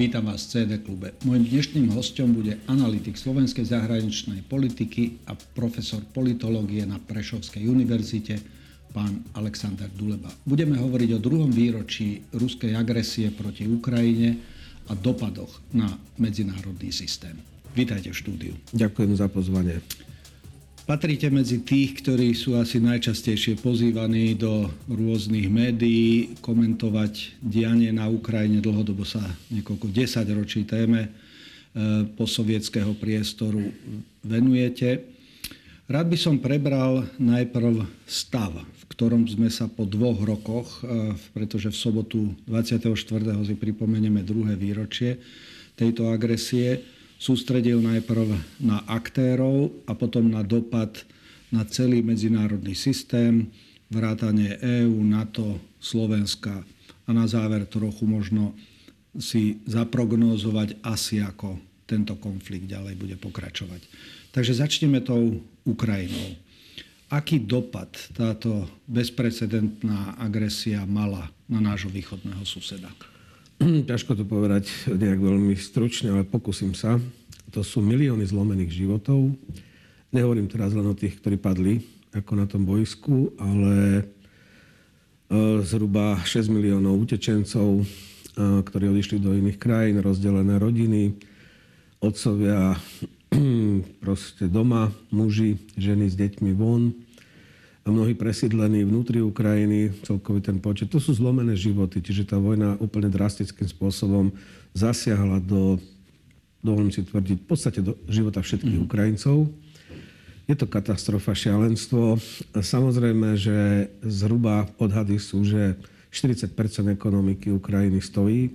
Vítam vás v CD klube. Mojím dnešným hosťom bude analytik slovenskej zahraničnej politiky a profesor politológie na Prešovskej univerzite, pán Alexander Duleba. Budeme hovoriť o druhom výročí ruskej agresie proti Ukrajine a dopadoch na medzinárodný systém. Vítajte v štúdiu. Ďakujem za pozvanie. Patríte medzi tých, ktorí sú asi najčastejšie pozývaní do rôznych médií komentovať dianie na Ukrajine. Dlhodobo sa niekoľko desaťročí téme posovietského priestoru venujete. Rád by som prebral najprv stav, v ktorom sme sa po 2 rokoch, pretože v sobotu 24. si pripomenieme 2. výročie tejto agresie, sústredil najprv na aktérov a potom na dopad na celý medzinárodný systém, vrátane EÚ, NATO, Slovenska a na záver trochu možno si zaprognózovať asi, ako tento konflikt ďalej bude pokračovať. Takže začneme tou Ukrajinou. Aký dopad táto bezprecedentná agresia mala na nášho východného suseda? Ťažko to povedať nejak veľmi stručne, ale pokúsim sa. To sú milióny zlomených životov. Nehovorím teraz len o tých, ktorí padli, ako na tom bojsku, ale zhruba 6 miliónov utečencov, ktorí odišli do iných krajín, rozdelené rodiny, otcovia proste doma, muži, ženy s deťmi von a mnohí presídlení vnútri Ukrajiny, celkový ten počet. To sú zlomené životy, čiže tá vojna úplne drastickým spôsobom zasiahla do, dovolím si tvrdiť, v podstate do života všetkých Ukrajincov. Je to katastrofa, šialenstvo. Samozrejme, že zhruba odhady sú, že 40% ekonomiky Ukrajiny stojí,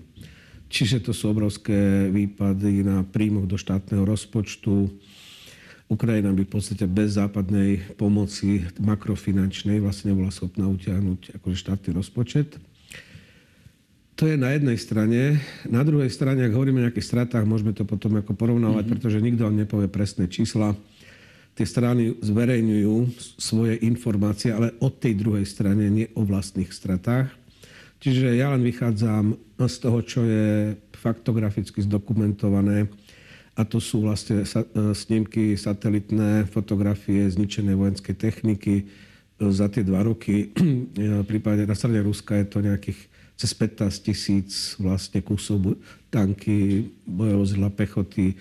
čiže to sú obrovské výpady na príjmoch do štátneho rozpočtu. Ukrajina by v podstate bez západnej pomoci makrofinančnej vlastne nebola schopná utiahnuť akože štátny rozpočet. To je na jednej strane. Na druhej strane, ak hovoríme o nejakých stratách, môžeme to potom ako porovnávať, pretože nikto vám nepovie presné čísla. Tie strany zverejňujú svoje informácie, ale od tej druhej strane, nie o vlastných stratách. Čiže ja len vychádzam z toho, čo je faktograficky zdokumentované, a to sú vlastne snímky, satelitné fotografie zničenej vojenskej techniky za tie 2 roky. Prípadne na strane Ruska je to nejakých cez 15,000 vlastne kusov, tanky, bojové vozidlá pechoty,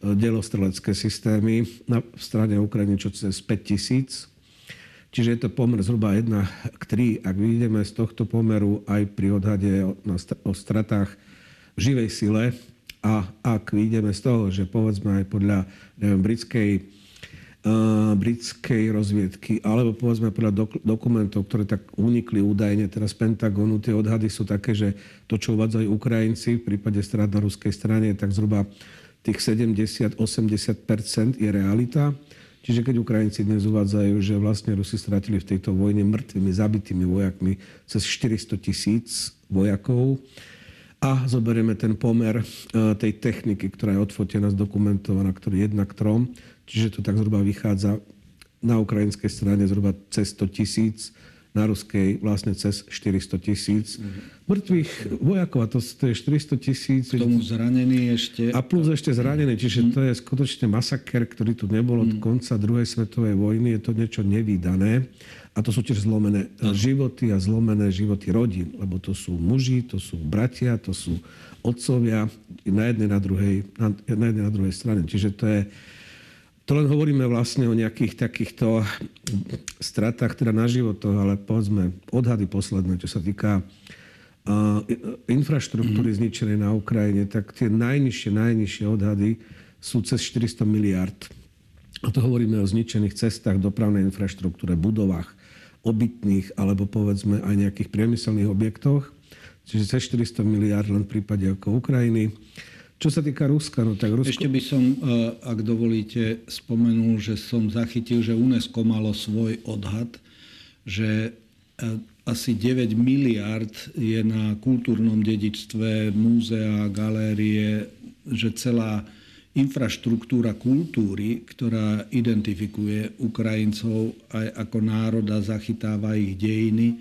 delostrelecké systémy. Na strane Ukrajiny čo cez 5,000. Čiže je to pomer zhruba 1:3. Ak vidíme z tohto pomeru aj pri odhade o stratách v živej sile, a ak ideme z toho, že povedzme aj podľa britskej rozviedky, alebo povedzme podľa dokumentov, ktoré tak unikli údajne teraz Pentagonu, tie odhady sú také, že to, čo uvádzajú Ukrajinci v prípade strát na ruskej strane, tak zhruba tých 70-80% je realita. Čiže keď Ukrajinci dnes uvádzajú, že vlastne Rusi strátili v tejto vojne mŕtvými, zabitými vojakmi cez 400,000 vojakov, a zoberieme ten pomer tej techniky, ktorá je odfotená, zdokumentovaná, ktorý je 1:3. Čiže to tak zhruba vychádza na ukrajinskej strane zhruba cez 100,000, na ruskej vlastne cez 400,000. Mŕtvych vojakov, a to je 400,000. K tomu zranený ešte. A plus ešte zranený, čiže to je skutočne masaker, ktorý tu nebol od konca druhej svetovej vojny. Je to niečo nevídané. A to sú tiež zlomené životy a zlomené životy rodín, lebo to sú muži, to sú bratia, to sú otcovia na jednej, na druhej strane. Čiže to je... To len hovoríme vlastne o nejakých takýchto stratách, teda na životoch, ale povedzme odhady posledné, čo sa týka infraštruktúry zničenej na Ukrajine, tak tie najnižšie odhady sú cez 400 miliárd. A to hovoríme o zničených cestách, dopravnej infraštruktúre, budovách, obytných, alebo povedzme aj nejakých priemyselných objektoch. Čiže cez 400 miliárd len v prípade ako Ukrajiny. Čo sa týka Ruska, no tak Rusko... Ešte by som, ak dovolíte, spomenul, že som zachytil, že UNESCO malo svoj odhad, že asi 9 miliárd je na kultúrnom dedičstve, múzea, galérie, že celá infraštruktúra kultúry, ktorá identifikuje Ukrajincov aj ako národa, zachytáva ich dejiny,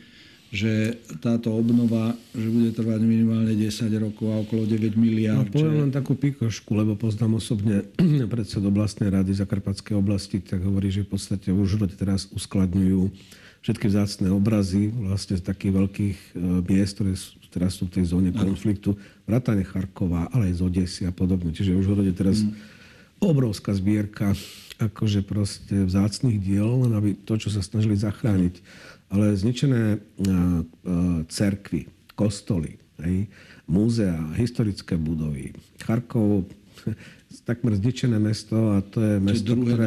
že táto obnova, že bude trvať minimálne 10 rokov a okolo 9 miliárd. No, poviem len takú pikošku, lebo poznám osobne predsedu oblastnej rady Zakarpatskej oblasti, tak hovorí, že v podstate už teraz uskladňujú všetky vzácne obrazy vlastne z takých veľkých miest, ktoré teraz sú v tej zóne konfliktu, vrátane Charkova, ale aj z Odesy a podobne. Čiže už teraz obrovská zbierka akože proste vzácnych diel, aby to, čo sa snažili zachrániť. Ale zničené cerkvy, kostoly, múzea, historické budovy, Charkov, takmer zničené mesto, a to je mesto, druhé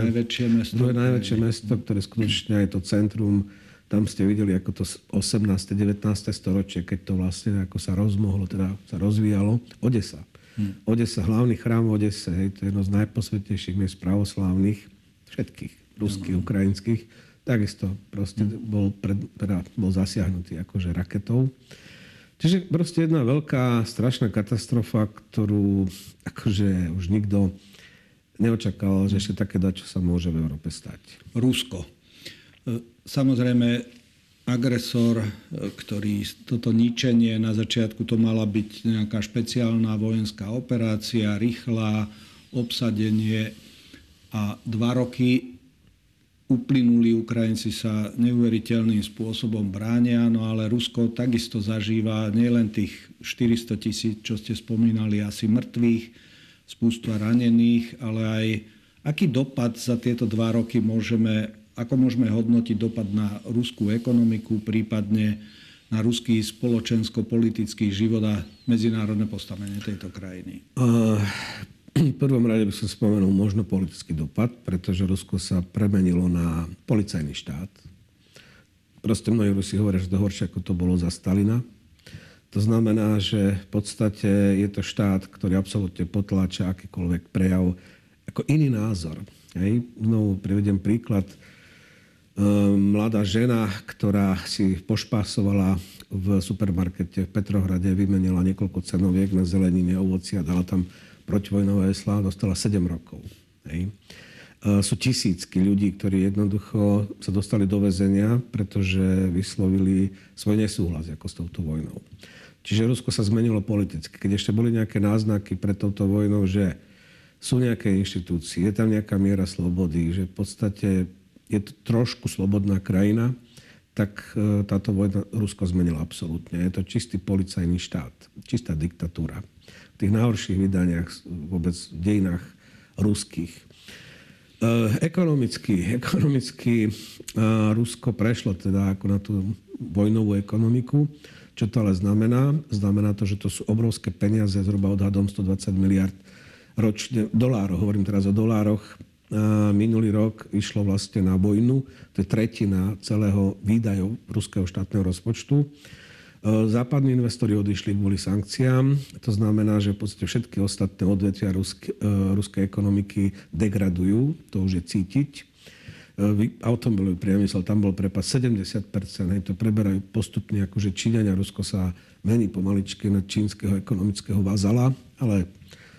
najväčšie mesto, ktoré skutočne je to centrum. Tam ste videli, ako to 18. 19. storočie, keď to vlastne ako sa rozmohlo, teda sa rozvíjalo. Odesa. Odesa, hlavný chrám v Odese, to je jedno z najposvätnejších miest pravoslávnych, všetkých, ruských, ukrajinských. Takisto proste bol zasiahnutý akože raketou. Čiže proste jedna veľká, strašná katastrofa, ktorú akože už nikto neočakal, že ešte také dačo sa môže v Európe stať. Rusko. Samozrejme, agresor, ktorý toto ničenie na začiatku to mala byť nejaká špeciálna vojenská operácia, rýchla, obsadenie a 2 roky uplynuli, Ukrajinci sa neuveriteľným spôsobom bránia, no ale Rusko takisto zažíva nielen tých 400 000, čo ste spomínali, asi mŕtvych, spústu ranených, ale aj aký dopad za tieto 2 roky môžeme hodnotiť dopad na ruskú ekonomiku, prípadne na ruský spoločensko-politický život a medzinárodné postavenie tejto krajiny? V prvom rade by som spomenul možno politický dopad, pretože Rusko sa premenilo na policajný štát. Proste mnohí Rusi hovoria, že to horšie, ako to bolo za Stalina. To znamená, že v podstate je to štát, ktorý absolútne potláča akýkoľvek prejav ako iný názor. Znovu privedem príklad. Mladá žena, ktorá si pošpásovala v supermarkete v Petrohrade, vymenila niekoľko cenoviek na zelenine, ovoci a dala tam protivojnové heslá, dostala 7 rokov. Sú tisícky ľudí, ktorí jednoducho sa dostali do väzenia, pretože vyslovili svoj nesúhlas ako s touto vojnou. Čiže Rusko sa zmenilo politicky. Keď ešte boli nejaké náznaky pred touto vojnou, že sú nejaké inštitúcie, je tam nejaká miera slobody, že v podstate je to trošku slobodná krajina, tak táto vojna Rusko zmenila absolútne. Je to čistý policajný štát, čistá diktatúra. V tých najhorších vydaniach vôbec v dejinách ruských. Ekonomicky Rusko prešlo teda ako na tú vojnovú ekonomiku. Čo to ale znamená? Znamená to, že to sú obrovské peniaze, zhruba odhadom 120 miliard ročne dolárov. Hovorím teraz o dolároch. Minulý rok išlo vlastne na vojnu. To je tretina celého výdajov ruského štátneho rozpočtu. Západní investori odišli kvôli sankciám. To znamená, že v podstate všetky ostatné odvetvia ruskej ekonomiky degradujú. To už je cítiť. Automobilový priemysel, tam bol prepad 70%. To preberajú postupne akože Číňania. Rusko sa mení pomaličky na čínskeho ekonomického vazala, ale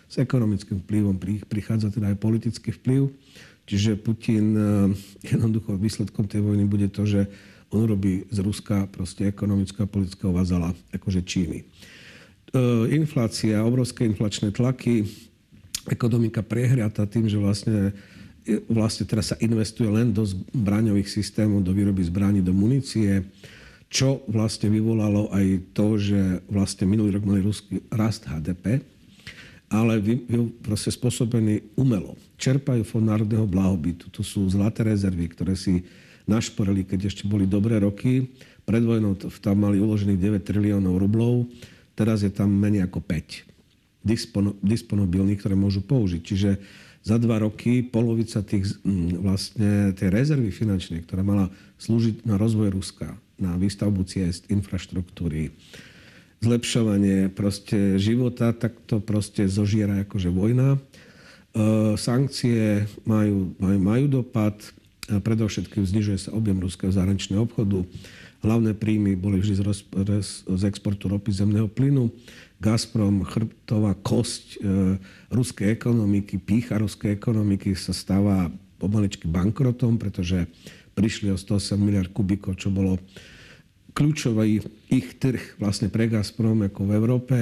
s ekonomickým vplyvom prichádza teda aj politický vplyv. Čiže Putin jednoducho výsledkom tej vojny bude to, že on robí z Ruska proste ekonomického a politického vazala, akože Číny. Inflácia, obrovské inflačné tlaky, ekonomika prehriata tým, že vlastne teraz sa investuje len do zbraňových systémov, do výroby zbraní, do munície, čo vlastne vyvolalo aj to, že vlastne minulý rok mali ruský rast HDP, ale proste spôsobený umelo. Čerpajú Fond národného blahobytu. To sú zlaté rezervy, ktoré si našporili, keď ešte boli dobré roky. Pred vojnou tam mali uložených 9 triliónov rublov. Teraz je tam menej ako 5 disponibilných, ktoré môžu použiť. Čiže za 2 roky polovica tej rezervy finančnej, ktorá mala slúžiť na rozvoj Ruska, na výstavbu ciest, infraštruktúry, zlepšovanie proste života, tak to proste zožiera akože vojna. Sankcie majú dopad. Predovšetkým znižuje sa objem ruského zahraničného obchodu. Hlavné príjmy boli vždy z exportu ropy, zemného plynu. Gazprom, chrbtová kosť ruskej ekonomiky, pýcha ruskej ekonomiky, sa stáva pomaličky bankrotom, pretože prišli o 108 miliard kubíkov, čo bolo kľúčový ich trh vlastne pre Gazprom ako v Európe.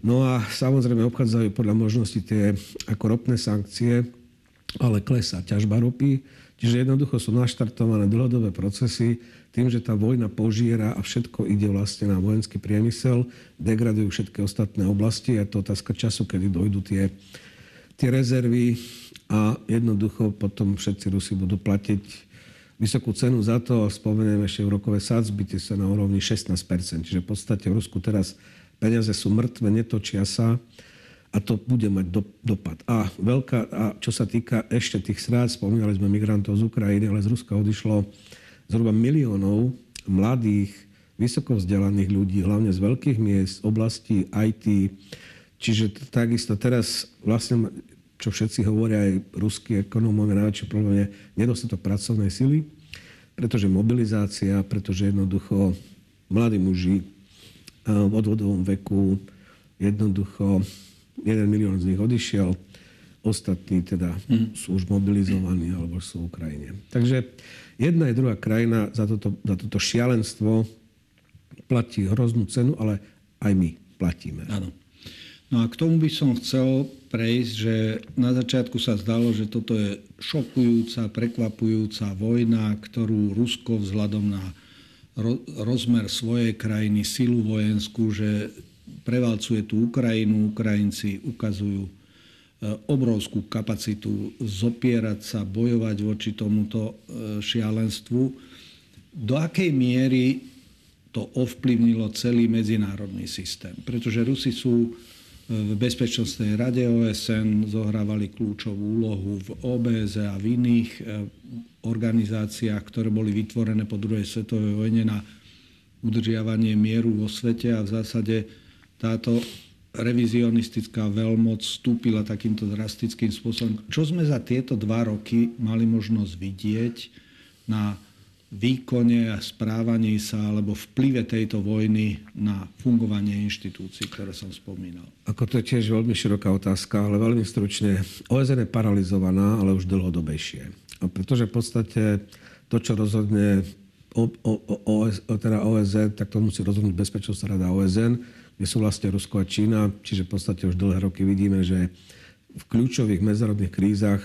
No a samozrejme obchádzajú podľa možnosti tie ako ropné sankcie, ale klesá ťažba ropy. Čiže jednoducho sú naštartované dlhodobé procesy tým, že tá vojna požiera a všetko ide vlastne na vojenský priemysel, degradujú všetky ostatné oblasti. Je to otázka času, kedy dojdú tie rezervy a jednoducho potom všetci Rusi budú platiť vysokú cenu za to. Spomeniem ešte úrokové sadzby, tie sa na úrovni 16%. Čiže v podstate v Rusku teraz peniaze sú mŕtve, netočia sa a to bude mať dopad. A čo sa týka ešte tých strát, spomínali sme migrantov z Ukrajiny, ale z Ruska odišlo zhruba miliónov mladých, vysoko vzdelaných ľudí, hlavne z veľkých miest, oblastí IT. Čiže takisto teraz vlastne, čo všetci hovoria, aj ruskí ekonómovia, najväčší problém je nedostatok pracovnej sily, pretože mobilizácia, pretože jednoducho mladí muži v odvodovom veku, jednoducho 1 milión z nich odišiel, ostatní teda sú už mobilizovaní alebo sú v Ukrajine. Takže jedna aj druhá krajina za toto šialenstvo platí hroznú cenu, ale aj my platíme. Áno. No a k tomu by som chcel prejsť, že na začiatku sa zdalo, že toto je šokujúca, prekvapujúca vojna, ktorú Rusko vzhľadom na rozmer svojej krajiny, silu vojenskú, že prevalcuje tú Ukrajinu. Ukrajinci ukazujú obrovskú kapacitu zopierať sa, bojovať voči tomuto šialenstvu. Do akej miery to ovplyvnilo celý medzinárodný systém? Pretože Rusi sú v Bezpečnostnej rade OSN, zohrávali kľúčovú úlohu v OBSE a v iných organizáciách, ktoré boli vytvorené po druhej svetovej vojne na udržiavanie mieru vo svete, a v zásade táto revizionistická veľmoc vstúpila takýmto drastickým spôsobom. Čo sme za tieto 2 roky mali možnosť vidieť na výkone a správaní sa alebo vplyve tejto vojny na fungovanie inštitúcií, ktoré som spomínal? Ako to je tiež veľmi široká otázka, ale veľmi stručne. OSN je paralizovaná, ale už dlhodobejšie. A pretože v podstate to, čo rozhodne OSN, tak to musí rozhodnúť Bezpečnostná rada OSN, kde sú vlastne Rusko a Čína. Čiže v podstate už dlhé roky vidíme, že v kľúčových medzinárodných krízach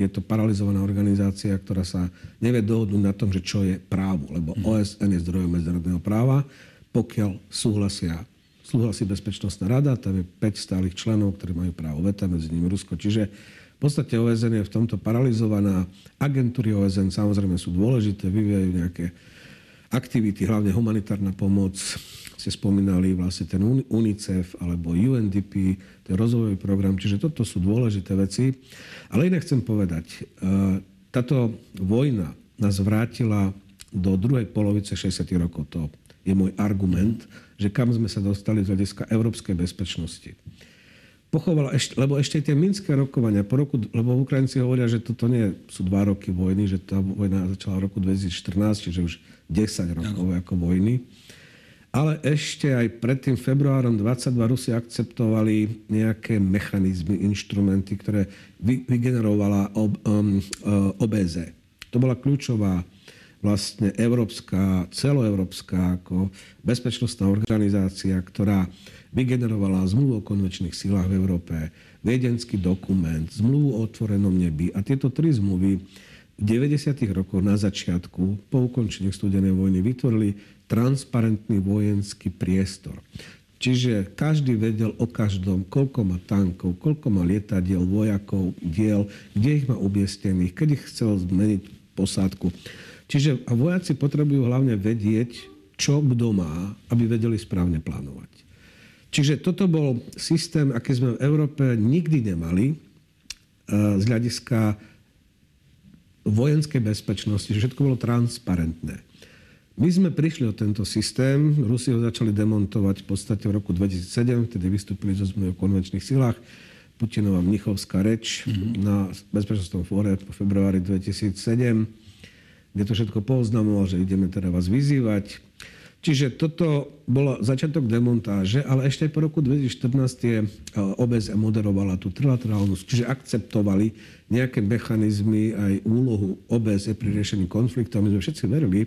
je to paralizovaná organizácia, ktorá sa nevie dohodnúť na tom, že čo je právo. Lebo OSN je zdrojom medzinárodného práva, pokiaľ súhlasí Bezpečnostná rada, tam je 5 stálych členov, ktorí majú právo veta, medzi nimi Rusko. Čiže v podstate OSN je v tomto paralizovaná. Agentúry OSN samozrejme sú dôležité, vyvíjajú nejaké aktivity, hlavne humanitárna pomoc. Ste spomínali vlastne ten UNICEF alebo UNDP, ten rozvojový program. Čiže toto sú dôležité veci. Ale inak chcem povedať, táto vojna nás vrátila do druhej polovice 60. rokov. To je môj argument, že kam sme sa dostali z hľadiska európskej bezpečnosti. Pochovala ešte, lebo ešte tie minské rokovania po roku, lebo Ukrajinci hovoria, že toto nie sú 2 roky vojny, že tá vojna začala v roku 2014, čiže už 10 rokov ako vojny. Ale ešte aj pred tým februárom 22 Rusi akceptovali nejaké mechanizmy, inštrumenty, ktoré vygenerovala OBSE. To bola kľúčová vlastne európska, celoeurópska ako bezpečnostná organizácia, ktorá vygenerovala zmluvu o konvenčných silách v Európe, viedenský dokument, zmluvu o otvorenom nebi. A tieto 3 zmluvy v 90. rokoch na začiatku, po ukončení studenej vojny, vytvorili transparentný vojenský priestor. Čiže každý vedel o každom, koľko má tankov, koľko má lietadiel, vojakov, diel, kde ich má umiestnených, keď ich chcel zmeniť posádku. Čiže a vojaci potrebujú hlavne vedieť, čo kto má, aby vedeli správne plánovať. Čiže toto bol systém, aký sme v Európe nikdy nemali z hľadiska vojenskej bezpečnosti. Všetko bolo transparentné. My sme prišli o tento systém. Rusi ho začali demontovať v podstate v roku 2007, vtedy vystúpili zo zmluvy o konvenčných silách. Putinova mnichovská reč na bezpečnostnom fóre po februári 2007, kde to všetko poznamoval, že ideme teda vás vyzývať. Čiže toto bolo začiatok demontáže, ale ešte po roku 2014 OBSE moderovala tú trilaterálnosť, čiže akceptovali nejaké mechanizmy aj úlohu OBSE pri riešení konfliktov. My sme všetci verili,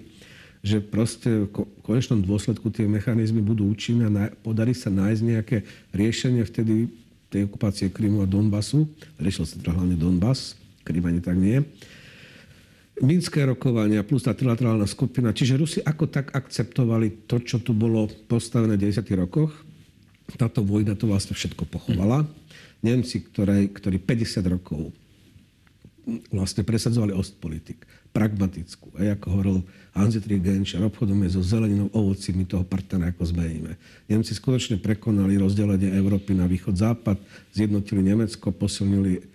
že proste v konečnom dôsledku tie mechanizmy budú účinné a podarí sa nájsť nejaké riešenie vtedy tej okupácie Krymu a Donbasu. Riešil sa teda hlavne Donbas, Krym ani tak nie. Minské rokovania plus tá trilaterálna skupina. Čiže Rusi ako tak akceptovali to, čo tu bolo postavené v 10. rokoch. Táto vojna to vlastne všetko pochovala. Nemci, ktorí 50 rokov vlastne presadzovali ostpolitik, pragmatickú. A ako hovoril Hans-Dietrich Genscher, obchodujeme so zeleninou, ovocimi, toho partnera ako zmeníme. Nemci skutočne prekonali rozdelenie Európy na východ-západ, zjednotili Nemecko, posilnili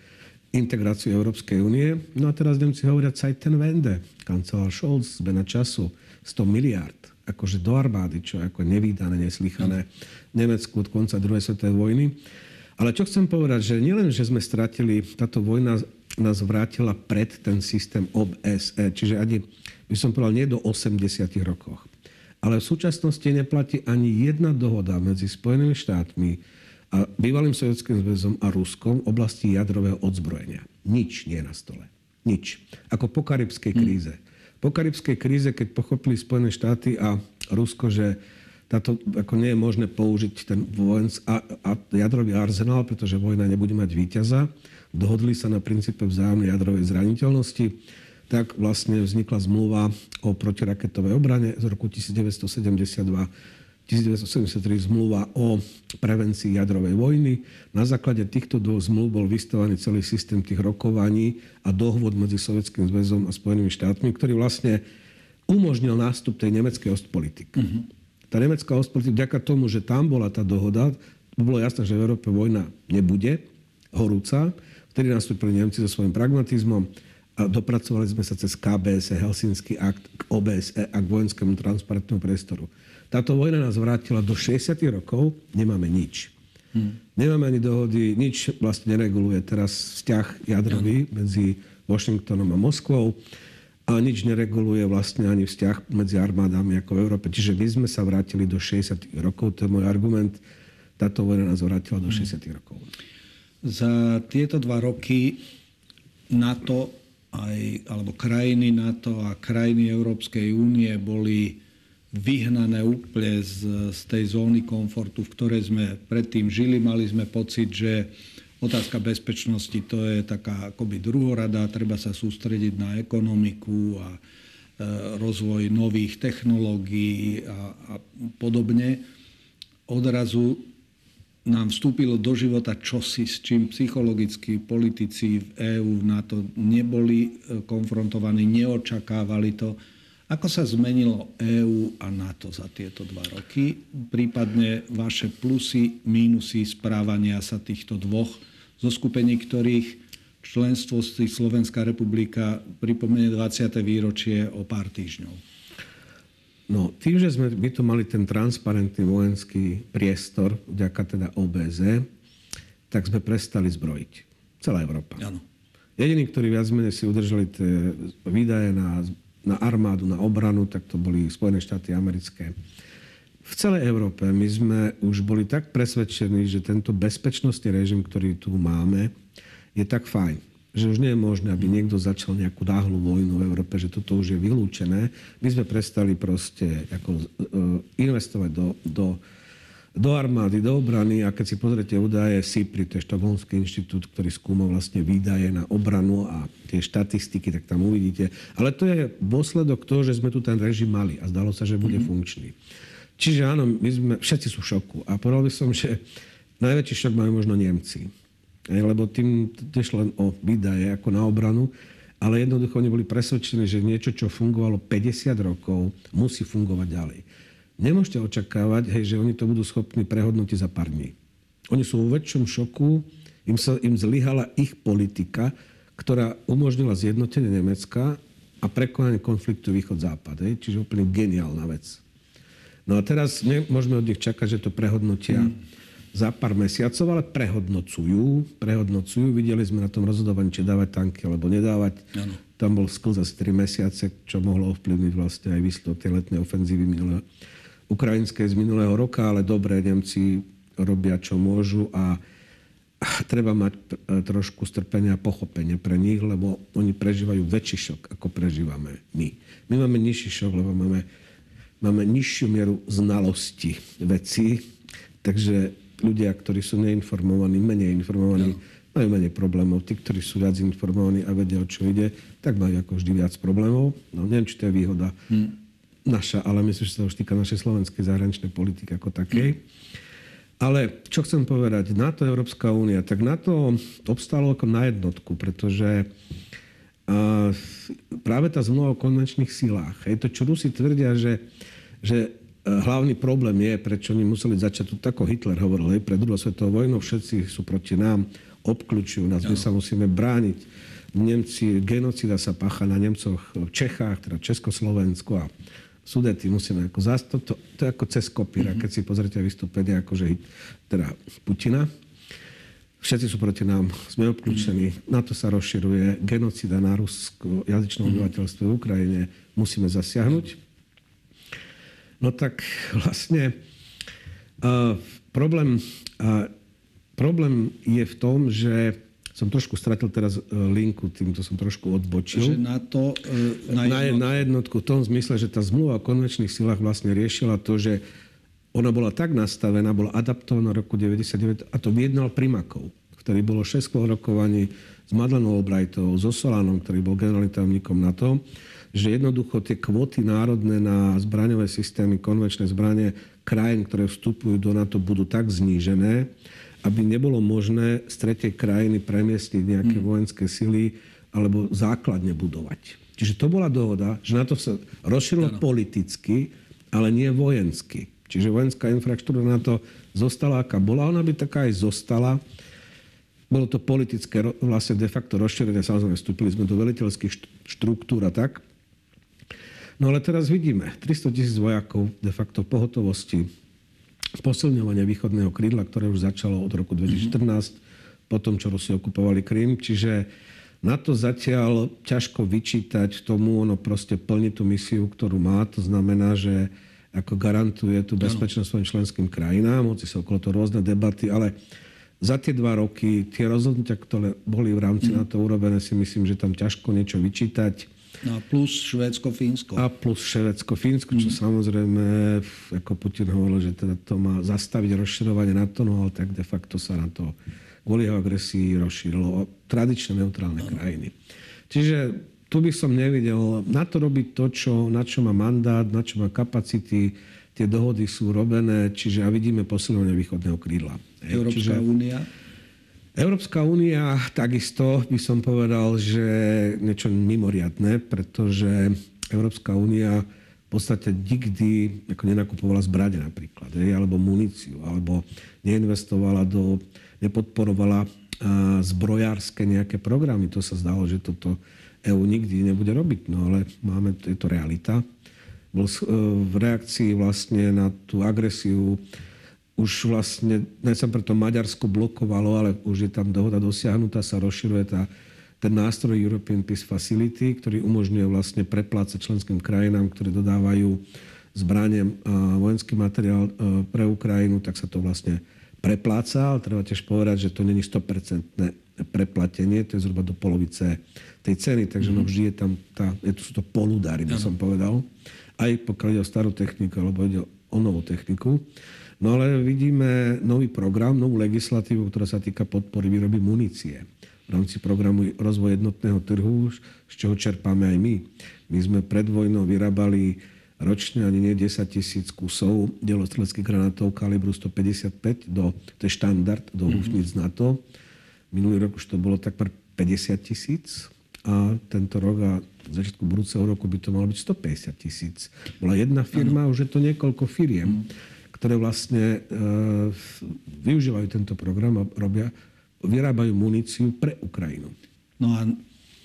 integráciu Európskej únie. No a teraz Nemci hovoria Zeitenwende. Kancelár Scholz, zmena času, 100 miliárd. Akože do armády, čo je ako nevídané, neslychané. Nemecku od konca druhej svetovej vojny. Ale čo chcem povedať, že nielen, že sme stratili, táto vojna nás vrátila pred ten systém OBSE. Čiže ani, by som povedal, nie do 80 rokoch. Ale v súčasnosti neplatí ani jedna dohoda medzi Spojenými štátmi a bývalým Sovietským zväzom a Ruskom v oblasti jadrového odzbrojenia. Nič nie je na stole. Nič. Ako po karibskej kríze. Po karibskej kríze, keď pochopili Spojené štáty a Rusko, že táto, ako nie je možné použiť ten jadrový arzenál, pretože vojna nebude mať víťaza, dohodli sa na princípe vzájomnej jadrovej zraniteľnosti, tak vlastne vznikla zmluva o protiraketovej obrane z roku 1973 zmluva o prevencii jadrovej vojny. Na základe týchto dvoch zmluv bol vystavaný celý systém tých rokovaní a dohôd medzi Sovietským zväzom a Spojenými štátmi, ktorý vlastne umožnil nástup tej nemeckej ostpolitiky. Tá nemecká ostpolitika, vďaka tomu, že tam bola tá dohoda, bolo jasné, že v Európe vojna nebude horúca. Vtedy nastúpili Nemci so svojím pragmatizmom a dopracovali sme sa cez KBSE, Helsínsky akt, k OBSE a k vojenskému transparentnému priestoru. Táto vojna nás vrátila do 60 rokov, nemáme nič. Nemáme ani dohody, nič vlastne nereguluje teraz vzťah jadrový medzi Washingtonom a Moskvou a nič nereguluje vlastne ani vzťah medzi armádami ako v Európe. Čiže my sme sa vrátili do 60 rokov, to je môj argument. Táto vojna nás vrátila do 60 rokov. Za tieto 2 roky NATO alebo krajiny NATO a krajiny Európskej únie boli vyhnané úplne z tej zóny komfortu, v ktorej sme predtým žili. Mali sme pocit, že otázka bezpečnosti to je taká akoby druhorada, treba sa sústrediť na ekonomiku a rozvoj nových technológií a podobne. Odrazu nám vstúpilo do života čosi, s čím psychologicky politici v EÚ na to neboli konfrontovaní, neočakávali to. Ako sa zmenilo EÚ a NATO za tieto 2 roky? Prípadne vaše plusy, mínusy správania sa týchto dvoch zoskupení, ktorých členstvo si Slovenská republika pripomenie 20. výročie o pár týždňov. No, tým, že my tu mali ten transparentný vojenský priestor, vďaka teda OBSE, tak sme prestali zbrojiť. Celá Európa. Áno. Jediní, ktorí viac menej si udržali tie výdaje na armádu, na obranu, tak to boli Spojené štáty americké. V celej Európe my sme už boli tak presvedčení, že tento bezpečnostný režim, ktorý tu máme, je tak fajn, že už nie je možné, aby niekto začal nejakú náhlu vojnu v Európe, že toto už je vylúčené. My sme prestali proste investovať do armády, do obrany a keď si pozriete údaje SIPRI, to je Štokholmský inštitút, ktorý skúma vlastne výdaje na obranu a tie štatistiky, tak tam uvidíte. Ale to je dôsledok toho, že sme tu ten režim mali a zdalo sa, že bude funkčný. Čiže áno, všetci sú v šoku a povedal by som, že najväčší šok majú možno Nemci. Lebo tým nešlo len o výdaje ako na obranu, ale jednoducho oni boli presvedčení, že niečo, čo fungovalo 50 rokov, musí fungovať ďalej. Nemôžete očakávať, že oni to budú schopní prehodnotiť za pár dní. Oni sú vo väčšom šoku, im zlyhala ich politika, ktorá umožnila zjednotenie Nemecka a prekonanie konfliktu východ-západ. Čiže úplne geniálna vec. No a teraz môžeme od nich čakať, že to prehodnotia za pár mesiacov, ale prehodnocujú. Videli sme na tom rozhodovaní, či dávať tanky alebo nedávať. Ano. Tam bol sklz asi 3 mesiace, čo mohlo ovplyvniť vlastne aj výsledok tej letnej ofenzívy ukrajinskej z minulého roka, ale dobre, Nemci robia, čo môžu a treba mať trošku strpenia a pochopenia pre nich, lebo oni prežívajú väčší šok, ako prežívame my. My máme nižší šok, lebo máme nižšiu mieru znalosti vecí, takže ľudia, ktorí sú neinformovaní, menej informovaní, majú menej problémov. Tí, ktorí sú viac informovaní a vedia, o čo ide, tak majú ako vždy viac problémov. No, neviem, či to je výhoda naša, ale myslím, že sa už týka našej slovenskej zahraničnej politiky ako takej. Ale čo chcem povedať, NATO, Európska únia, tak NATO obstálo ako na jednotku, pretože práve tá zmluva o konvenčných silách. Je to, čo Rusi tvrdia, že hlavný problém je, prečo oni museli začať, tu tako Hitler hovoril, pred druhou svetovou vojnou všetci sú proti nám, obkľúčujú nás, my sa musíme brániť. Nemci, genocida sa pácha na Nemcoch v Čechách, teda Československu a Sudety musíme ako zastaviť. To je ako cez kopíra, keď si pozrite vystúpenia akože teda Putina. Všetci sú proti nám, sme obklúčení, na to sa rozširuje, genocida na rusko jazyčnom obyvateľstve v Ukrajine, musíme zasiahnuť. No tak vlastne problém je v tom, že som trošku stratil teraz linku, týmto som trošku odbočil. Že NATO na jednotku v tom zmysle, že tá zmluva o konvenčných silách vlastne riešila to, že ona bola tak nastavená, bola adaptovaná v roku 1999 a to vyjednal Primakov, ktorý bolo 6 rokovaní s Madlenou Albrightovou, so Solánom, ktorý bol generálnym tajomníkom NATO, že jednoducho tie kvóty národné na zbraňové systémy, konvenčné zbranie krajín, ktoré vstupujú do NATO, budú tak znížené, aby nebolo možné z tretej krajiny premiestniť nejaké vojenské sily alebo základne budovať. Čiže to bola dohoda, že na to sa rozšírilo politicky, ale nie vojensky. Čiže vojenská infraštruktúra na to zostala, aká bola. Ona by taká aj zostala. Bolo to politické vlastne de facto rozšírenie. Samozrejme, vstúpili sme do veliteľských štruktúr a tak. No ale teraz vidíme. 300 000 vojakov de facto v pohotovosti, posilňovanie východného krídla, ktoré už začalo od roku 2014, po tom, čo Rusi okupovali Krym. Čiže na to zatiaľ ťažko vyčítať tomu, ono proste plní tú misiu, ktorú má. To znamená, že ako garantuje tú bezpečnosť svojim členským krajinám. Hoci sa okolo to rôzne debaty, ale za tie 2 roky tie rozhodnutia, ktoré boli v rámci NATO urobené, si myslím, že tam ťažko niečo vyčítať. No a plus Švédsko-Fínsko. A plus Švédsko-Fínsko, čo samozrejme, ako Putin hovoril, že teda to má zastaviť rozširovanie NATO, no ale tak de facto sa na to kvôli jeho agresii rozšírilo o tradičné neutrálne krajiny. Čiže tu by som nevidel. NATO robí to, na čo má mandát, na čo má kapacity. Tie dohody sú robené, čiže a vidíme posilnenie východného krídla. Európska únia? Európska únia takisto by som povedal, že niečo mimoriadne, pretože Európska únia v podstate nikdy ako nenakupovala zbrane napríklad, alebo muníciu, alebo neinvestovala nepodporovala zbrojárske nejaké programy. To sa zdalo, že toto EU nikdy nebude robiť, no ale je to realita. Bol v reakcii vlastne na tú agresiu. Už vlastne, nechcem preto Maďarsko blokovalo, ale už je tam dohoda dosiahnutá, sa rozširuje ten nástroj European Peace Facility, ktorý umožňuje vlastne preplácať členským krajinám, ktoré dodávajú zbranie a vojenský materiál pre Ukrajinu, tak sa to vlastne prepláca. Ale treba tiež povedať, že to nie je 100% preplatenie, to je zhruba do polovice tej ceny, takže vždy je tam sú to poludary, by som povedal. Aj pokiaľ ide o starú techniku, alebo ide o novú techniku. No ale vidíme nový program, novú legislatívu, ktorá sa týka podpory výroby munície v rámci programu rozvoja jednotného trhu, z čoho čerpáme aj my. My sme pred vojnou vyrábali ročne ani nie 10 000 kusov delostreleckých granátov kalibru 155, to je štandard, do húfnic NATO. Minulý rok už to bolo takmer 50 000 a tento rok a začiatku budúceho roku by to malo byť 150 000. Bola jedna firma, už je to niekoľko firiem, ktoré vlastne využívajú tento program a vyrábajú muníciu pre Ukrajinu. No a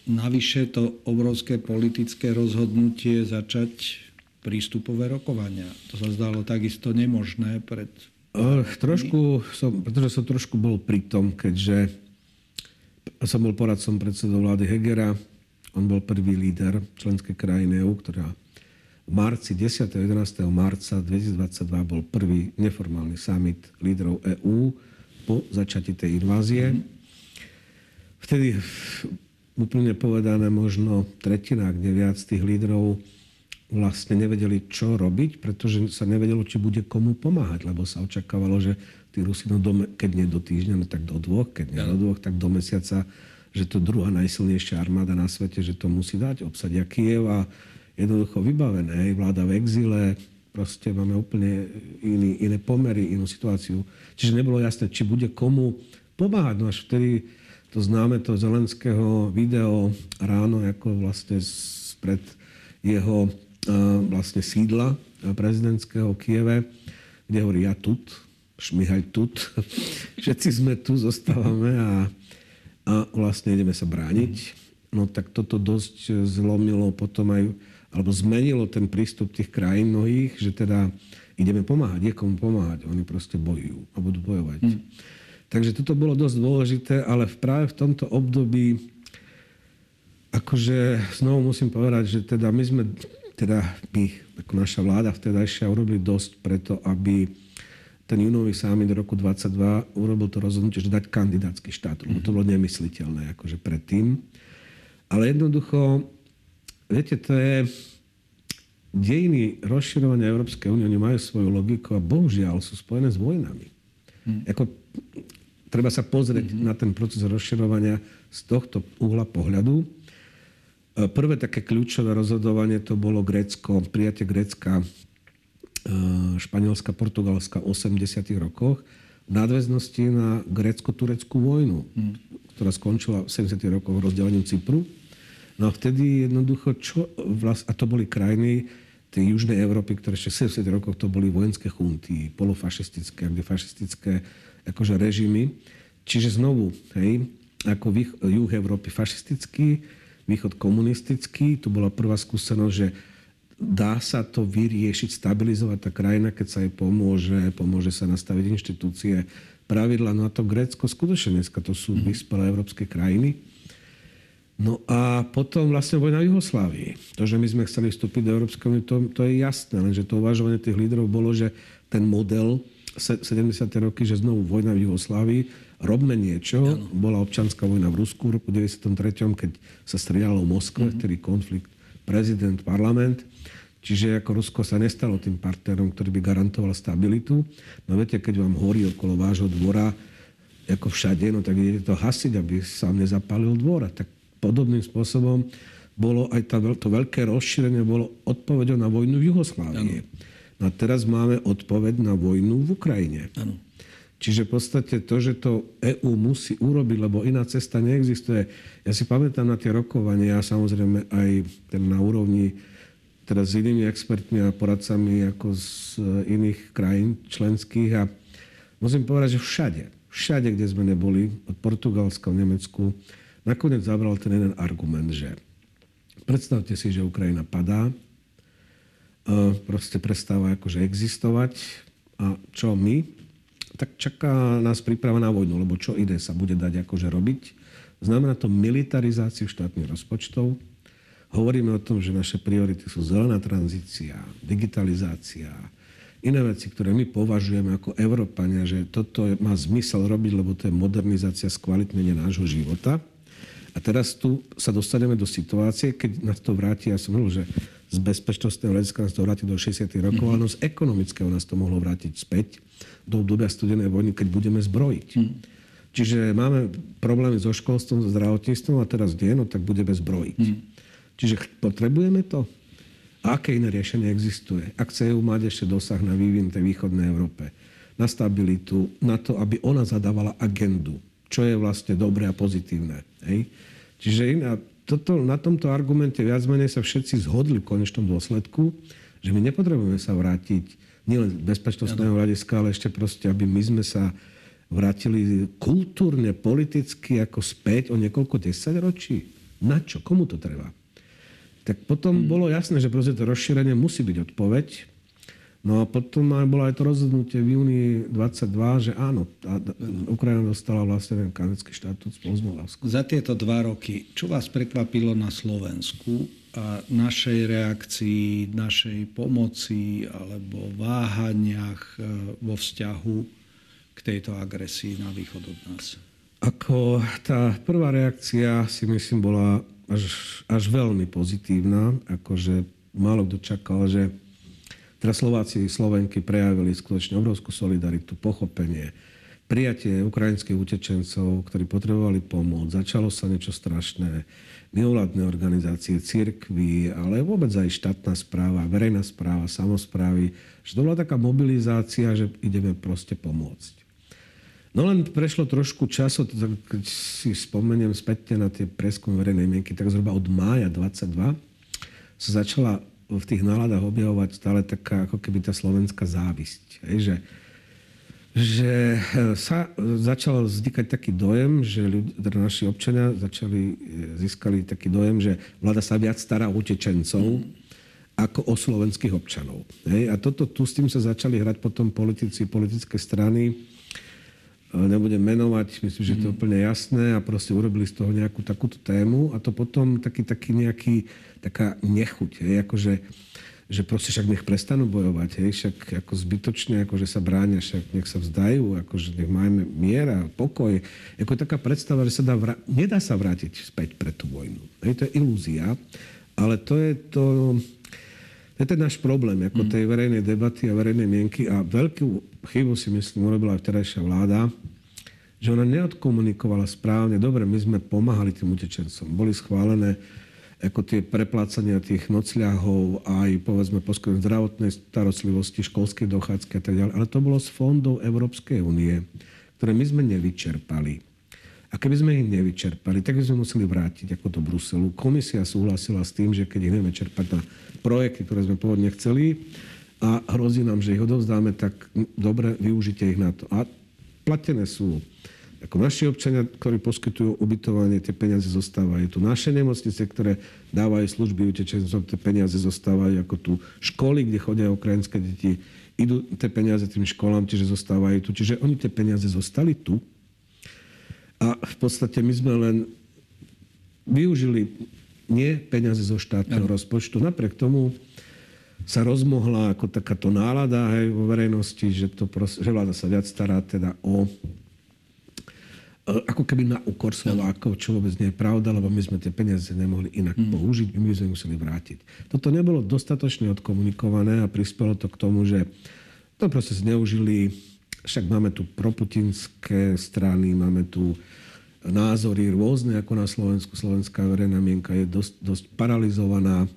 navyše to obrovské politické rozhodnutie začať prístupové rokovania. To sa zdalo takisto nemožné pred... Pretože som trošku bol pri tom, keďže som bol poradcom predsedu vlády Hegera. On bol prvý líder členskej krajiny EU, ktorá v marci, 10. a 11. marca 2022 bol prvý neformálny summit líderov EÚ, po začiatí tej invázie. Vtedy úplne povedané možno tretina, ak nie viac tých lídrov vlastne nevedeli, čo robiť, pretože sa nevedelo, či bude komu pomáhať, lebo sa očakávalo, že tí Rusi, no keď nie do týždňa, no tak do dvoch, keď nie do dvoch, tak do mesiaca, že to druhá najsilnejšia armáda na svete, že to musí dať, obsadia Kyjev a jednoducho vybavené, vláda v exíle, proste máme úplne iné pomery, inú situáciu. Čiže nebolo jasné, či bude komu pomáhať. No až vtedy to známe to Zelenského video ráno, ako vlastne spred jeho vlastne sídla prezidentského v Kyjeve, kde hovorí ja tut, šmihaj tut, všetci sme tu, zostávame a vlastne ideme sa brániť. No tak toto dosť zlomilo potom aj, alebo zmenilo ten prístup tých krajín mnohých, že teda ideme pomáhať, je komu pomáhať, oni proste bojujú a budú bojovať. Takže toto bolo dosť dôležité, ale práve v tomto období akože znovu musím povedať, že teda my sme ako naša vláda vtedajšia urobili dosť preto, aby ten júnový summit do roku 22 urobil to rozhodnutie, že dať kandidátsky štát. Lebo to bolo nemysliteľné akože predtým. Ale jednoducho, viete, to je dejiny rozširovania Európskej únie, oni majú svoju logiku a bohužiaľ sú spojené s vojnami. Ako, treba sa pozrieť na ten proces rozširovania z tohto uhla pohľadu. Prvé také kľúčové rozhodovanie to bolo Grécko, prijatie Grécka, Španielska, Portugalska v 80. rokoch v nadväznosti na grécko-tureckú vojnu, ktorá skončila v 70. rokoch rozdelením Cypru. No a vtedy jednoducho, a to boli krajiny tej južnej Európy, ktoré ešte v 70. rokoch to boli vojenské chunty, polofašistické, kde fašistické akože režimy. Čiže znovu, hej, ako juh Európy fašistický, východ komunistický, tu bola prvá skúsenosť, že dá sa to vyriešiť, stabilizovať tá krajina, keď sa jej pomôže sa nastaviť inštitúcie, pravidla. No a to Grécko skutočne dneska, to sú vyspelé európske krajiny. No a potom vlastne vojna v Juhoslávii. To, že my sme chceli vstúpiť do Európskej únie, to je jasné, lenže to uvažovanie tých lídrov bolo, že ten model 70. roky, že znovu vojna v Juhoslávii, robme niečo. Ano. Bola občianska vojna v Rusku v roku 1993, keď sa strieľalo v Moskve, ktorý konflikt prezident, parlament. Čiže ako Rusko sa nestalo tým partnerom, ktorý by garantoval stabilitu. No viete, keď vám horí okolo vášho dvora, ako všade, no tak idete to hasiť, aby sa nezapálil dvor. A tak podobným spôsobom bolo aj to veľké rozšírenie bolo odpoveďou na vojnu v Juhoslávii. No a teraz máme odpoveď na vojnu v Ukrajine. Áno. Čiže v podstate to, že to EÚ musí urobiť, lebo iná cesta neexistuje. Ja si pamätám na tie rokovania, samozrejme aj na úrovni teda s inými expertmi a poradcami ako z iných krajín členských. A musím povedať, že všade, kde sme neboli, od Portugalska v Nemecku, nakoniec zabral ten jeden argument, že predstavte si, že Ukrajina padá, proste prestáva akože existovať a čo my? Tak čaká nás príprava na vojnu, lebo čo ide sa bude dať akože robiť. Znamená to militarizáciu štátnych rozpočtov. Hovoríme o tom, že naše priority sú zelená tranzícia, digitalizácia, iné veci, ktoré my považujeme ako Európania, že toto má zmysel robiť, lebo to je modernizácia, skvalitnenie nášho života. A teraz tu sa dostaneme do situácie, keď nás to vráti, ja som hovoril, že z bezpečnostného hľadiska nás to vráti do 60. rokov, ale z ekonomického nás to mohlo vrátiť späť do obdobia studenej vojny, keď budeme zbrojiť. Čiže máme problémy so školstvom, so zdravotníctvom a teraz nie, no tak budeme zbrojiť. Čiže potrebujeme to? A aké iné riešenie existuje? Ak chce EU mať ešte dosah na vývin tej východnej Európe, na stabilitu, na to, aby ona zadávala agendu, čo je vlastne dobré a pozitívne. Hej? Čiže na tomto argumente viac menej sa všetci zhodli v konečnom dôsledku, že my nepotrebujeme sa vrátiť nielen z bezpečnostného hľadiska, ale ešte proste, aby my sme sa vrátili kultúrne, politicky ako späť o niekoľko desaťročí. Na čo? Komu to treba? Tak potom bolo jasné, že proste to rozšírenie musí byť odpoveď. No a potom bolo aj to rozhodnutie v júni 22, že áno, Ukrajina dostala vlastne ten kanadský štatút spolu s Moldavskou. Za tieto 2 roky, čo vás prekvapilo na Slovensku a našej reakcii, našej pomoci alebo váhaniach vo vzťahu k k tejto agresii na východ od nás. Ako tá prvá reakcia si myslím bola až veľmi pozitívna, akože málo kto čakal, že teraz Slováci a Slovenky prejavili skutočne obrovskú solidaritu, pochopenie, prijatie ukrajinských utečencov, ktorí potrebovali pomoc. Začalo sa niečo strašné. Mimovládne organizácie, cirkvi, ale vôbec aj štátna správa, verejná správa, samosprávy. Že to bola taká mobilizácia, že ideme proste pomôcť. No len prešlo trošku času, keď si spomeniem spätne na tie prieskumy verejnej mienky, tak zhruba od mája 22 sa začala v tých náladách objavovať stále taká ako keby tá slovenská závisť. Hej, že sa začal vznikať taký dojem, že naši občania získali taký dojem, že vláda sa viac stará o utečencov ako o slovenských občanov. Hej? A s tým sa začali hrať potom politici, politické strany. Nebudem menovať, myslím, že to je úplne jasné a proste urobili z toho nejakú takúto tému a to potom taká nechuť, hej? Akože že proste však nech prestanú bojovať, hej, však ako zbytočne, akože sa bránia, však nech sa vzdajú, akože nech máme mier a pokoj. Ako taká predstava, že sa nedá sa vrátiť späť pred tú vojnu. Hej, to je ilúzia, ale to je ten náš problém, ako tej verejnej debaty a verejnej mienky a veľkú chybu si myslím urobila aj vtedajšia vláda, že ona neodkomunikovala správne. Dobre, my sme pomáhali tým utečencom, boli schválené ako tie preplácania tých nocľahov, aj povedzme poskytovanie zdravotnej starostlivosti, školskej dochádzky a tak ďalej. Ale to bolo z fondov Európskej únie, ktoré my sme nevyčerpali. A keby sme ich nevyčerpali, tak by sme museli vrátiť ako do Bruselu. Komisia súhlasila s tým, že keď ich nevieme čerpať na projekty, ktoré sme pôvodne chceli a hrozí nám, že ich odovzdáme, tak dobre, využite ich na to. A platené sú ako naši občania, ktorí poskytujú ubytovanie, tie peniaze zostávajú. Tu naše nemocnice, ktoré dávajú služby utečencom, tie peniaze zostávajú. Ako tu školy, kde chodia ukrajinské deti, idú tie peniaze tým školám, čiže zostávajú tu. Čiže oni tie peniaze zostali tu. A v podstate my sme len využili nie peniaze zo štátneho rozpočtu. Napriek tomu sa rozmohla ako takáto nálada aj vo verejnosti, že vláda sa viac stará teda o ako keby na úkor Slovákov, čo vôbec nie je pravda, lebo my sme tie peniaze nemohli inak použiť, my sme museli vrátiť. Toto nebolo dostatočne odkomunikované a prispelo to k tomu, že to proste zneužili. Však máme tu proputinské strany, máme tu názory rôzne, ako na Slovensku. Slovenská verejná mienka je dosť paralizovaná.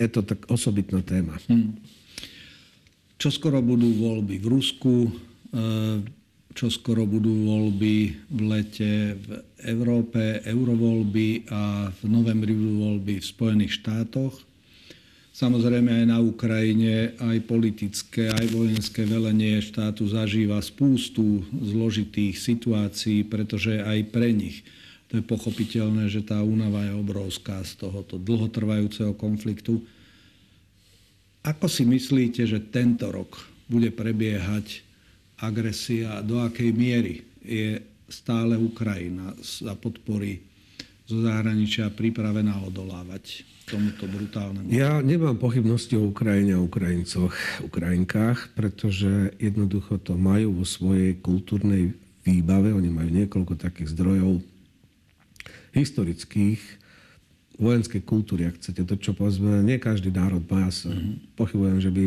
Je to tak osobitná téma. Čoskoro budú voľby v Rusku, čoskoro budú voľby v lete v Európe, eurovoľby a v novembri budú voľby v Spojených štátoch. Samozrejme aj na Ukrajine, aj politické, aj vojenské velenie štátu zažíva spústu zložitých situácií, pretože aj pre nich to je pochopiteľné, že tá únava je obrovská z tohoto dlhotrvajúceho konfliktu. Ako si myslíte, že tento rok bude prebiehať agresia, do akej miery je stále Ukrajina za podpory zo zahraničia pripravená odolávať tomuto brutálnemu? Ja nemám pochybnosti o Ukrajine a Ukrajincoch, Ukrajinkách, pretože jednoducho to majú vo svojej kultúrnej výbave. Oni majú niekoľko takých zdrojov historických, vojenskej kultúry, ak chcete. To, čo povedzme, nie každý národ má. Ja sa pochybujem, že by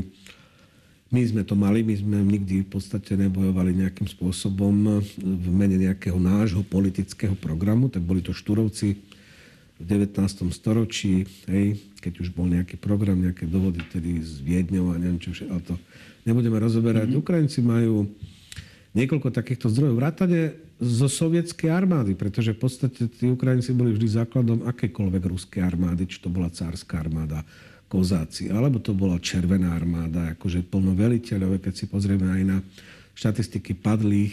my sme to mali, my sme nikdy v podstate nebojovali nejakým spôsobom v mene nejakého nášho politického programu, tak boli to Štúrovci v 19. storočí, hej, keď už bol nejaký program, nejaké dohody tedy z Viedňou a neviem čo všetko, ale to nebudeme rozoberať. Ukrajinci majú niekoľko takýchto zdrojov, vrátane zo sovietskej armády, pretože v podstate tí Ukrajinci boli vždy základom akejkoľvek ruskej armády, či to bola cárska armáda, kozáci, alebo to bola Červená armáda, akože plno veliteľov, keď si pozrieme aj na štatistiky padlých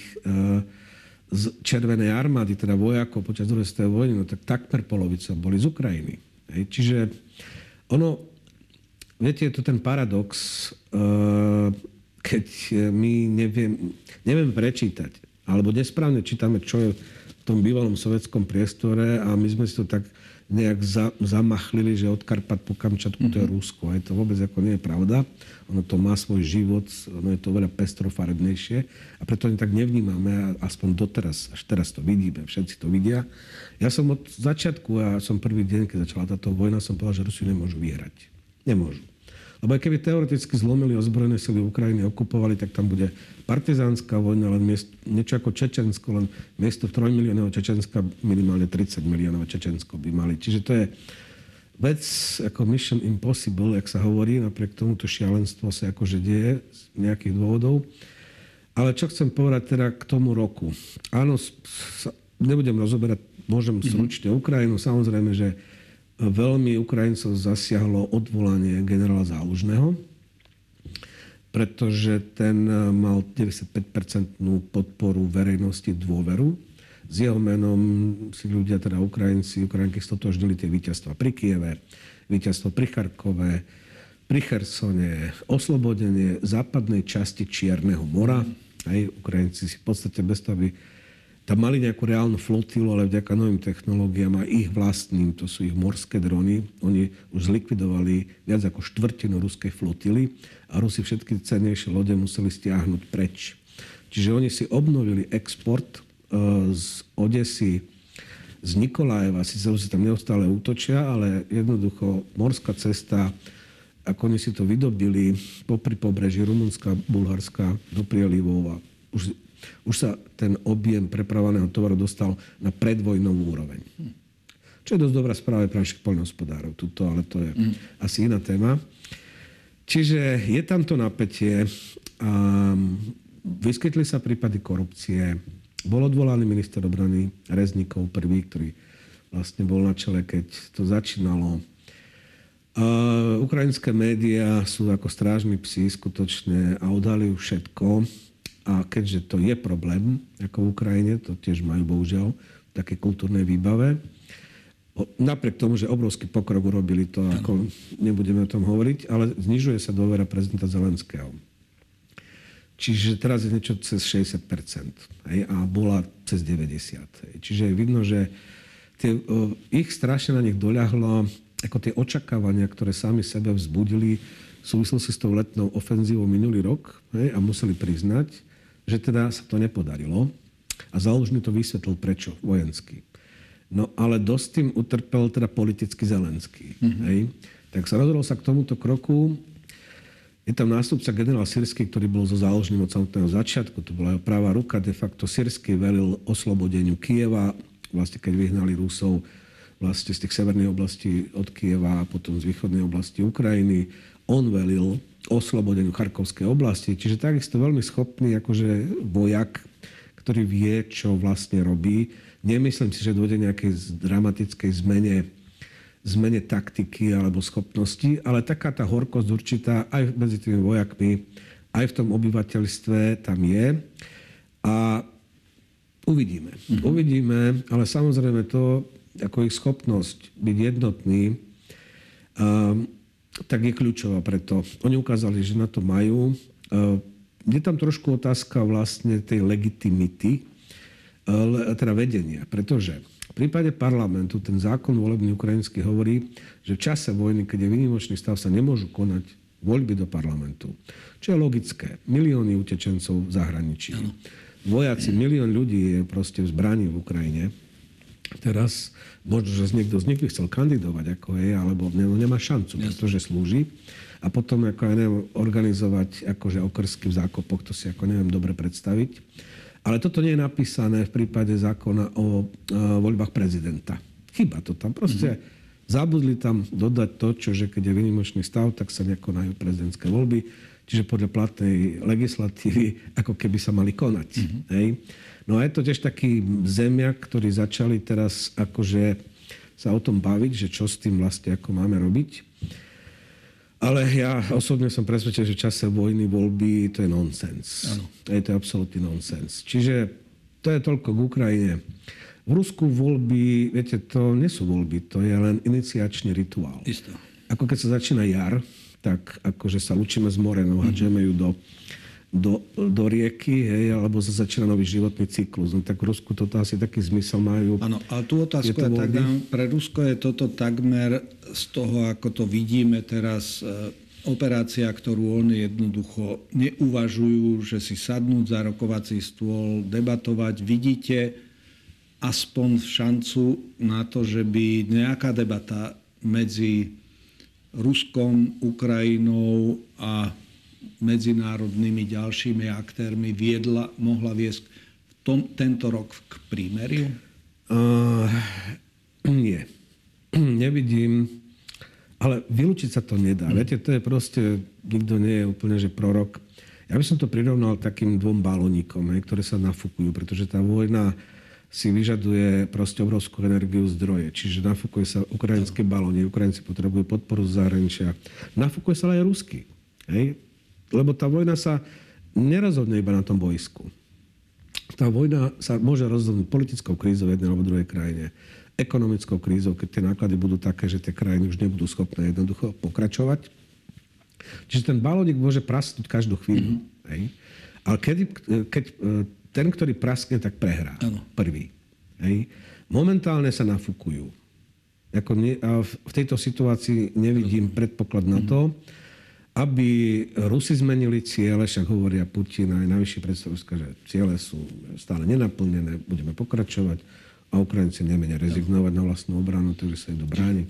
z Červenej armády, teda vojakov počas druhej svetovej vojny, no tak takmer polovica boli z Ukrajiny. Hej. Čiže ono, viete, je to ten paradox, keď my neviem prečítať, alebo nesprávne čítame, čo je v tom bývalom sovietskom priestore a my sme si to tak nejak zamachlili, že od Karpat po Kamčatku to je Rusko. Aj to vôbec ako nie je pravda. Ono to má svoj život, ono je to veľa pestrofarebnejšie a preto ani tak nevnímame, aspoň doteraz, až teraz to vidíme, všetci to vidia. Ja som od začiatku, ja som prvý deň, keď začala táto vojna, som povedal, že Rusi nemôžu vyhrať. Nemôžu. Lebo aj keby teoreticky zlomili ozbrojené sily Ukrajiny, okupovali, tak tam bude partizánska vojna, len miesto, niečo ako Čečensko, len miesto 3 miliónov Čečenska, minimálne 30 miliónov Čečensko by mali. Čiže to je vec ako mission impossible, jak sa hovorí, napriek tomu to šialenstvo sa akože deje z nejakých dôvodov. Ale čo chcem povedať teda k tomu roku. Áno, nebudem rozoberať, môžem stručne Ukrajinu, samozrejme, že veľmi Ukrajincov zasiahlo odvolanie generála Zalužného, pretože ten mal 95% podporu verejnosti, dôveru. S jeho menom si ľudia, teda Ukrajinci, Ukrajinky stotožnili tie víťazstva pri Kieve, víťazstvo pri Charkove, pri Chersone, oslobodenie západnej časti Čierneho mora. Aj Ukrajinci si v podstate bez toho tam mali nejakú reálnu flotilu, ale vďaka novým technológiám a ich vlastným, to sú ich morské drony, oni už zlikvidovali viac ako štvrtinu ruskej flotily a Rusi všetky cennejšie lode museli stiahnuť preč. Čiže oni si obnovili export z Odesy, z Nikolajeva, síce Rusi tam neustále útočia, ale jednoducho morská cesta, ako oni si to vydobili, popri pobreží Rumunska, Bulharska, do prielivov a už sa ten objem prepravovaného tovaru dostal na predvojnovú úroveň. Čo je dosť dobrá správa pre našich poľnohospodárov. Tuto, ale to je asi iná téma. Čiže je tam to napätie. Vyskytli sa prípady korupcie. Bol odvolaný minister obrany Rezníkov prvý, ktorý vlastne bol na čele, keď to začínalo. Ukrajinské médiá sú ako strážni psi skutočne a odhalili všetko. A keďže to je problém, ako v Ukrajine, to tiež majú bohužiaľ v takej kultúrnej výbave. Napriek tomu, že obrovský pokrok urobili to, ako nebudeme o tom hovoriť, ale znižuje sa dôvera prezidenta Zelenského. Čiže teraz je niečo cez 60%. A bola cez 90%. Čiže je vidno, že ich strašne na nich doľahlo, ako tie očakávania, ktoré sami sebe vzbudili v súvislosti s tou letnou ofenzívou minulý rok a museli priznať, že teda sa to nepodarilo a Zalužný to vysvetlil prečo vojensky. No ale dosť tým utrpel teda politicky Zelenský. Hej. Tak sa rozhodol sa k tomuto kroku. Je tam nástupca generál Sirský, ktorý bol so Zalužným od samotného začiatku. To bola jeho pravá ruka. De facto Sirský velil oslobodeniu Kieva, vlastne keď vyhnali Rusov vlastne z tých severných oblastí od Kieva a potom z východnej oblasti Ukrajiny. On velil oslobodeniu Charkovskej oblasti. Čiže takisto veľmi schopný akože vojak, ktorý vie, čo vlastne robí. Nemyslím si, že dôjde nejakej dramatickej zmene taktiky alebo schopnosti, ale taká tá horkosť určitá aj medzi tými vojakmi, aj v tom obyvateľstve tam je. A uvidíme. Uvidíme, ale samozrejme to, ako ich schopnosť byť jednotný, tak je kľúčová preto. Oni ukázali, že na to majú. Je tam trošku otázka vlastne tej legitimity, teda vedenia, pretože v prípade parlamentu ten zákon volebný ukrajinský hovorí, že v čase vojny, keď je výnimočný stav, sa nemôžu konať voľby do parlamentu. Čo je logické. Milióny utečencov v zahraničí. Vojaci, milión ľudí je proste v zbrani v Ukrajine. Teraz možno, že niekto z nich by chcel kandidovať, ako je, alebo nemá šancu, pretože slúži. A potom ako, ja neviem, organizovať akože okrsky v zákopoch, to si ako neviem dobre predstaviť. Ale toto nie je napísané v prípade zákona o voľbách prezidenta. Chyba to tam. Proste zabudli tam dodať to, čože keď je výnimočný stav, tak sa nekonajú prezidentské voľby. Čiže podľa platnej legislatívy, ako keby sa mali konať. Hej. No a je to tiež taký zemiak, ktorí začali teraz akože sa o tom baviť, že čo s tým vlastne ako máme robiť. Ale ja osobne som presvedčený, že v čase vojny voľby to je nonsens. Hej, to je absolútny nonsens. Čiže to je toľko k Ukrajine. V Rusku voľby, viete, to nie sú voľby, to je len iniciačný rituál. Isto. Ako keď sa začína jar, tak akože sa učíme z more, no hádžeme ju do do rieky, hej, alebo sa začína nový životný cyklus. No, tak v Rusku toto asi taký zmysel majú. Áno, ale tú otázku ja tak dám. Pre Rusko je toto takmer z toho, ako to vidíme teraz, operácia, ktorú oni jednoducho neuvažujú, že si sadnúť za rokovací stôl, debatovať. Vidíte aspoň šancu na to, že by nejaká debata medzi Ruskom, Ukrajinou a medzinárodnými ďalšími aktérmi mohla viesť tento rok k prímeriu? Nie. Nevidím. Ale vylúčiť sa to nedá. Viete, to je proste, nikto nie je úplne, že prorok. Ja by som to prirovnal takým dvom balónikom, ktoré sa nafúkujú, pretože tá vojna si vyžaduje proste obrovskú energiu zdroje. Čiže nafúkuje sa ukrajinské balóny, Ukrajinci potrebujú podporu z zahraničia. Nafúkuje sa aj rusky. Hej? Lebo tá vojna sa nerozhodne iba na tom bojsku. Tá vojna sa môže rozhodnúť politickou krízou v jednej alebo druhej krajine, ekonomickou krízou, keď tie náklady budú také, že tie krajiny už nebudú schopné jednoducho pokračovať. Čiže ten balónik môže prasknúť každú chvíľu. Hej? Ale keď ten, ktorý praskne, tak prehrá. Ano. Prvý. Hej? Momentálne sa nafúkujú. V tejto situácii nevidím predpoklad na to, aby Rusi zmenili ciele, však hovoria Putin aj najvyšší predstaviteľ, že ciele sú stále nenaplnené, budeme pokračovať a Ukrajinci nemenia rezignovať na vlastnú obranu, takže sa idú brániť.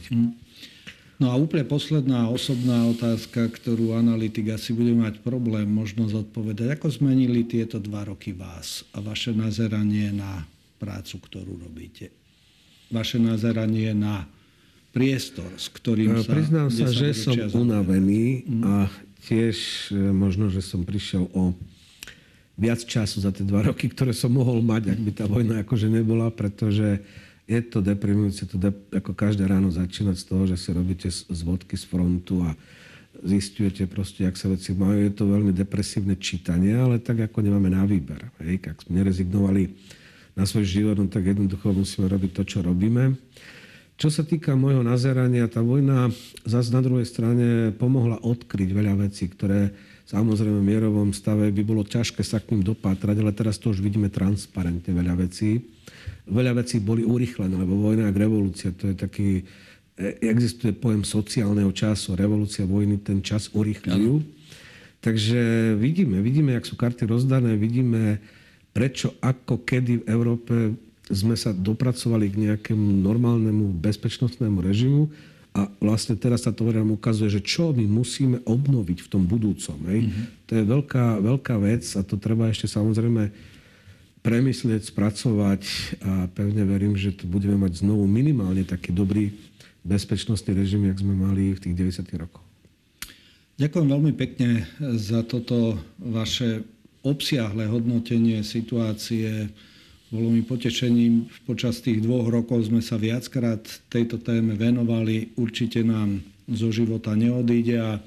No a úplne posledná osobná otázka, ktorú analytik asi bude mať problém možno zodpovedať. Ako zmenili tieto 2 roky vás a vaše nazeranie na prácu, ktorú robíte? Vaše nazeranie na priestor, s ktorým sa... Priznám sa, že som unavený a tiež možno, že som prišiel o viac času za tie 2 roky, ktoré som mohol mať, ak by tá vojna akože nebola, pretože je to deprimujúce, ako každé ráno začínať z toho, že si robíte zvodky z frontu a zistujete proste, jak sa veci majú. Je to veľmi depresívne čítanie, ale tak ako nemáme na výber. Hej, ak sme nerezignovali na svoj život, no tak jednoducho musíme robiť to, čo robíme. Čo sa týka môjho nazerania, tá vojna zase na druhej strane pomohla odkryť veľa vecí, ktoré samozrejme v mierovom stave by bolo ťažké sa k ním dopátrať, ale teraz to už vidíme transparentne veľa vecí. Veľa vecí boli urýchlené, lebo vojna a revolúcia, to je taký, existuje pojem sociálneho času, revolúcia, vojny ten čas urýchľujú. Takže vidíme, jak sú karty rozdané, vidíme prečo, ako, kedy v Európe sme sa dopracovali k nejakému normálnemu bezpečnostnému režimu a vlastne teraz sa to verejme ukazuje, že čo my musíme obnoviť v tom budúcom. To je veľká vec a to treba ešte samozrejme premyslieť, spracovať a pevne verím, že tu budeme mať znovu minimálne taký dobrý bezpečnostný režim, jak sme mali v tých 90. rokoch. Ďakujem veľmi pekne za toto vaše obsiahle hodnotenie situácie. Bolo mi potešením, počas tých 2 rokov sme sa viackrát tejto téme venovali. Určite nám zo života neodíde a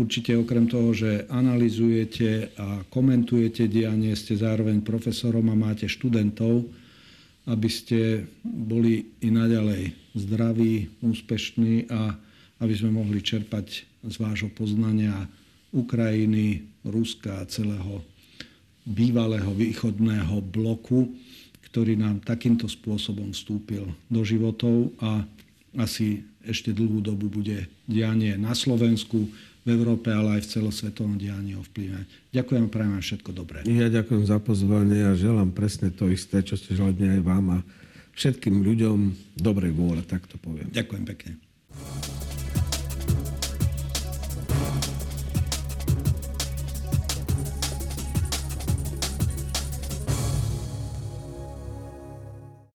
určite okrem toho, že analyzujete a komentujete dianie, ste zároveň profesorom a máte študentov, aby ste boli i naďalej zdraví, úspešní a aby sme mohli čerpať z vášho poznania Ukrajiny, Ruska a celého bývalého východného bloku, ktorý nám takýmto spôsobom vstúpil do životov a asi ešte dlhú dobu bude dianie na Slovensku, v Európe, ale aj v celosvetovom dianí ovplyvňovať. Ďakujem a prajem vám všetko dobré. Ja ďakujem za pozvanie a želám presne to isté, čo ste želali aj vám a všetkým ľuďom dobrej vôle, tak to poviem. Ďakujem pekne.